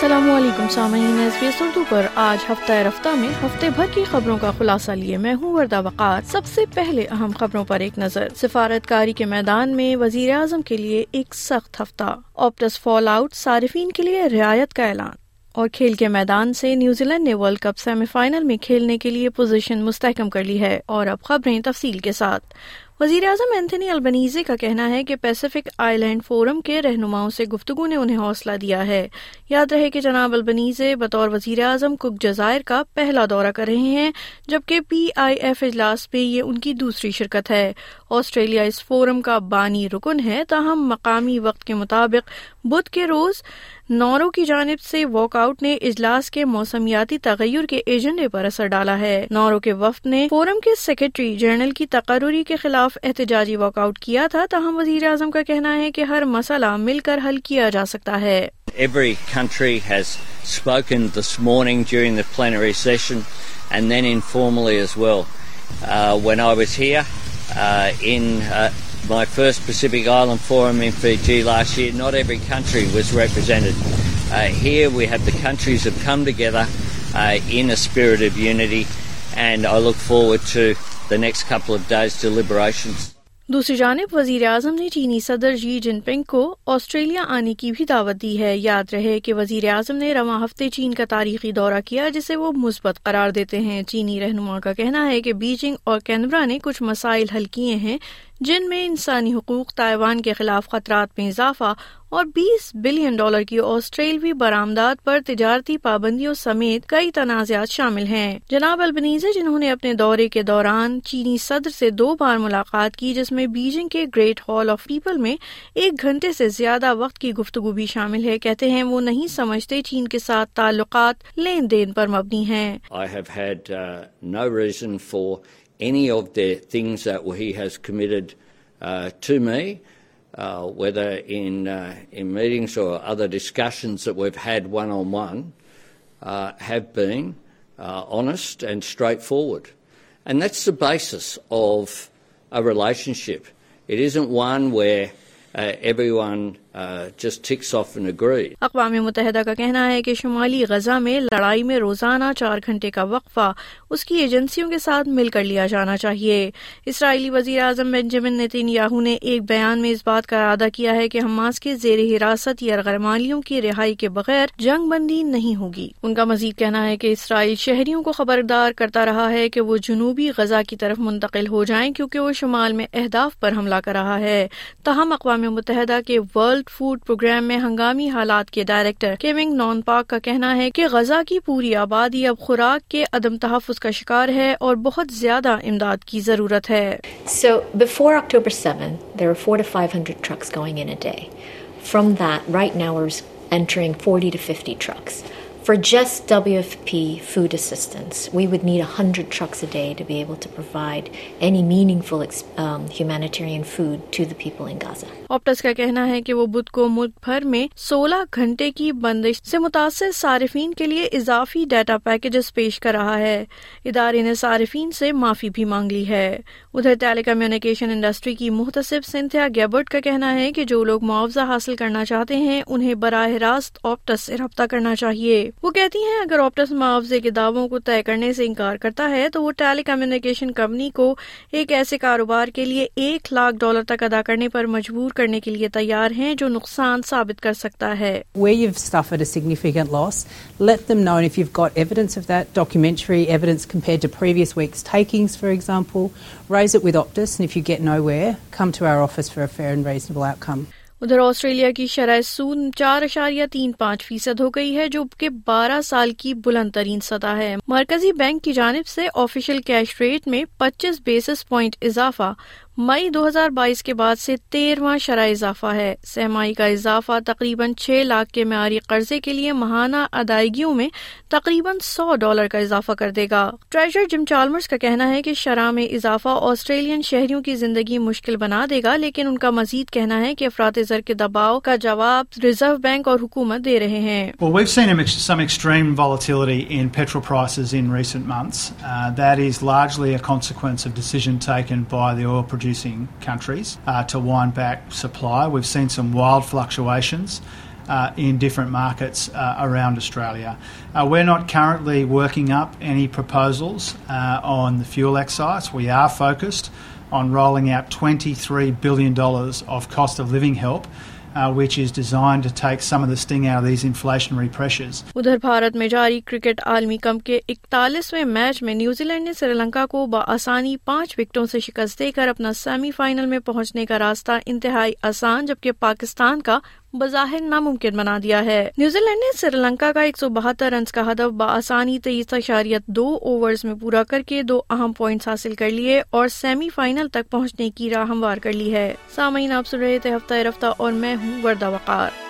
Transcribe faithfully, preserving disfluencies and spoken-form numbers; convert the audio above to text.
السلام علیکم سامعین، ایس بی ایس اردو پر آج ہفتہ رفتہ میں ہفتے بھر کی خبروں کا خلاصہ لیے میں ہوں وردہ وقار۔ سب سے پہلے اہم خبروں پر ایک نظر۔ سفارت کاری کے میدان میں وزیر اعظم کے لیے ایک سخت ہفتہ، آپٹس فال آؤٹ صارفین کے لیے رعایت کا اعلان، اور کھیل کے میدان سے نیوزی لینڈ نے ورلڈ کپ سیمی فائنل میں کھیلنے کے لیے پوزیشن مستحکم کر لی ہے۔ اور اب خبریں تفصیل کے ساتھ۔ وزیر اعظم اینتھنی البنیزے کا کہنا ہے کہ پیسیفک آئی لینڈ فورم کے رہنماؤں سے گفتگو نے انہیں حوصلہ دیا ہے۔ یاد رہے کہ جناب البنیزے بطور وزیر اعظم کک جزائر کا پہلا دورہ کر رہے ہیں، جبکہ پی آئی ایف اجلاس پہ یہ ان کی دوسری شرکت ہے۔ آسٹریلیا اس فورم کا بانی رکن ہے، تاہم مقامی وقت کے مطابق بدھ کے روز نورو کی جانب سے واک آؤٹ نے اجلاس کے موسمیاتی تغیر کے ایجنڈے پر اثر ڈالا ہے۔ نورو کے وفد نے فورم کے سیکرٹری جنرل کی تقرری کے خلاف احتجاجی واک آؤٹ کیا تھا، تاہم وزیر اعظم کا کہنا ہے کہ ہر مسئلہ مل کر حل کیا جا سکتا ہے۔ Every country has spoken this morning during the plenary session and then informally as well. Uh, when I was here uh, in uh, my first Pacific Island Forum in Fiji last year, not every country was represented. Uh, here we have the countries have come together uh, in a spirit of unity, and I look forward to the next couple of days' deliberations. دوسری جانب وزیر اعظم نے چینی صدر جی جن پنگ کو Australia آنے کی بھی دعوت دی ہے۔ یاد رہے کہ وزیر اعظم نے رواں ہفتے چین کا تاریخی دورہ کیا، جسے وہ مثبت قرار دیتے ہیں۔ چینی رہنما کا کہنا ہے کہ بیجنگ اور کینبرا نے کچھ مسائل حل کیے ہیں، جن میں انسانی حقوق، تائیوان کے خلاف خطرات میں اضافہ اور بیس بلین ڈالر کی آسٹریلوی برآمدات پر تجارتی پابندیوں سمیت کئی تنازعات شامل ہیں۔ جناب البنیزے، جنہوں نے اپنے دورے کے دوران چینی صدر سے دو بار ملاقات کی، جس میں بیجنگ کے گریٹ ہال آف پیپل میں ایک گھنٹے سے زیادہ وقت کی گفتگو بھی شامل ہے، کہتے ہیں وہ نہیں سمجھتے چین کے ساتھ تعلقات لین دین پر مبنی ہیں۔ I have had, uh, no reason for any of the things that he has committed uh, to me, uh, whether in uh, in meetings or other discussions that we've had one-on-one, uh, have been uh, honest and straightforward. And that's the basis of a relationship. It isn't one where Uh, everyone uh, just ticks off and agrees. اقوام متحدہ کا کہنا ہے کہ شمالی غزہ میں لڑائی میں روزانہ چار گھنٹے کا وقفہ اس کی ایجنسیوں کے ساتھ مل کر لیا جانا چاہیے۔ اسرائیلی وزیر اعظم بنجمن نیتن یاہو نے ایک بیان میں اس بات کا ارادہ کیا ہے کہ حماس کے زیر حراست یرغمالیوں کی رہائی کے بغیر جنگ بندی نہیں ہوگی۔ ان کا مزید کہنا ہے کہ اسرائیل شہریوں کو خبردار کرتا رہا ہے کہ وہ جنوبی غزہ کی طرف منتقل ہو جائیں، کیونکہ وہ شمال میں اہداف پر حملہ کر رہا ہے۔ تاہم اقوام متحدہ کے ورلڈ فوڈ پروگرام میں ہنگامی حالات کے ڈائریکٹر کیونگ نون پاک کا کہنا ہے کہ غزہ کی پوری آبادی اب خوراک کے عدم تحفظ کا شکار ہے اور بہت زیادہ امداد کی ضرورت ہے۔ So before October seventh, there were four to five hundred trucks going in a day. From that, right now we're entering forty to fifty trucks. For just W F P food assistance, we would need one hundred trucks a day to be able to provide any meaningful um, humanitarian food to the people in Gaza. Optus کا کہنا ہے کہ وہ بدھ کو ملک بھر میں سولہ گھنٹے کی بندش سے متاثر صارفین کے لیے اضافی ڈیٹا پیکجز پیش کر رہا ہے۔ ادارے نے صارفین سے معافی بھی مانگ لی ہے۔ ادھر ٹیلی کمیونیکیشن انڈسٹری کی محتسب سنتھیا گیبرٹ کا کہنا ہے کہ جو لوگ معاوضہ حاصل کرنا چاہتے ہیں انہیں براہ راست آپٹس سے رابطہ کرنا چاہیے۔ وہ کہتی ہیں اگر آپٹس معاوضے کے دعووں کو طے کرنے سے انکار کرتا ہے تو وہ ٹیلی کمیونیکیشن کمپنی کو ایک ایسے کاروبار کے لیے ایک لاکھ ڈالر تک ادا کرنے پر مجبور کرنے کے لیے تیار ہیں جو نقصان ثابت کر سکتا ہے۔ Where you've suffered a significant loss, let them know, and if you've got evidence of that, documentary evidence compared to previous week's takings, for example, raise it with Optus, and if you get nowhere, come to our office for a fair and reasonable outcome. ادھر Australia کی شرح سود چار اشاریہ تین پانچ فیصد ہو گئی ہے، جو کہ بارہ سال کی بلند ترین سطح ہے۔ مرکزی بینک کی جانب سے آفیشیل کیش ریٹ میں پچیس بیسس پوائنٹ اضافہ مئی دو ہزار بائیس کے بعد سے تیرواں شرح اضافہ ہے۔ سہمائی کا اضافہ تقریباً چھ لاکھ کے معیاری قرضے کے لیے ماہانہ ادائیگیوں میں تقریباً سو ڈالر کا اضافہ کر دے گا۔ ٹریجر جم چالمرز کا کہنا ہے کہ شرح میں اضافہ آسٹریلین شہریوں کی زندگی مشکل بنا دے گا، لیکن ان کا مزید کہنا ہے کہ افراط زر کے دباؤ کا جواب ریزرو بینک اور حکومت دے رہے ہیں۔ Well, we've seen some extreme volatility in petrol prices in recent months. Uh, that is largely a consequence of decision taken by the oil producers. countries uh, to wind back supply. We've seen some wild fluctuations uh, in different markets uh, around Australia. Uh, we're not currently working up any proposals uh, on the fuel excise. We are focused on rolling out twenty-three billion dollars of cost of living help, Uh, which is designed to take some of the sting out of these inflationary pressures. ادھر بھارت میں جاری cricket عالمی cup کے اکتالیسویں match میں نیوزی Zealand نے سری لنکا کو بآسانی پانچ وکٹوں سے شکست دے کر اپنا سیمی فائنل میں پہنچنے کا راستہ انتہائی آسان جبکہ پاکستان کا بظاہر ناممکن بنا دیا ہے. نیوزی لینڈ نے سری لنکا کا ایک سو بہتر رنز کا ہدف بآسانی تیئیس اشاریہ دو اوورز میں پورا کر کے دو اہم پوائنٹس حاصل کر لیے اور سیمی فائنل تک پہنچنے کی راہ ہموار کر لی ہے. سامعین آپ سن رہے تھے ہفتہ رفتہ اور میں ہوں وردہ وقار.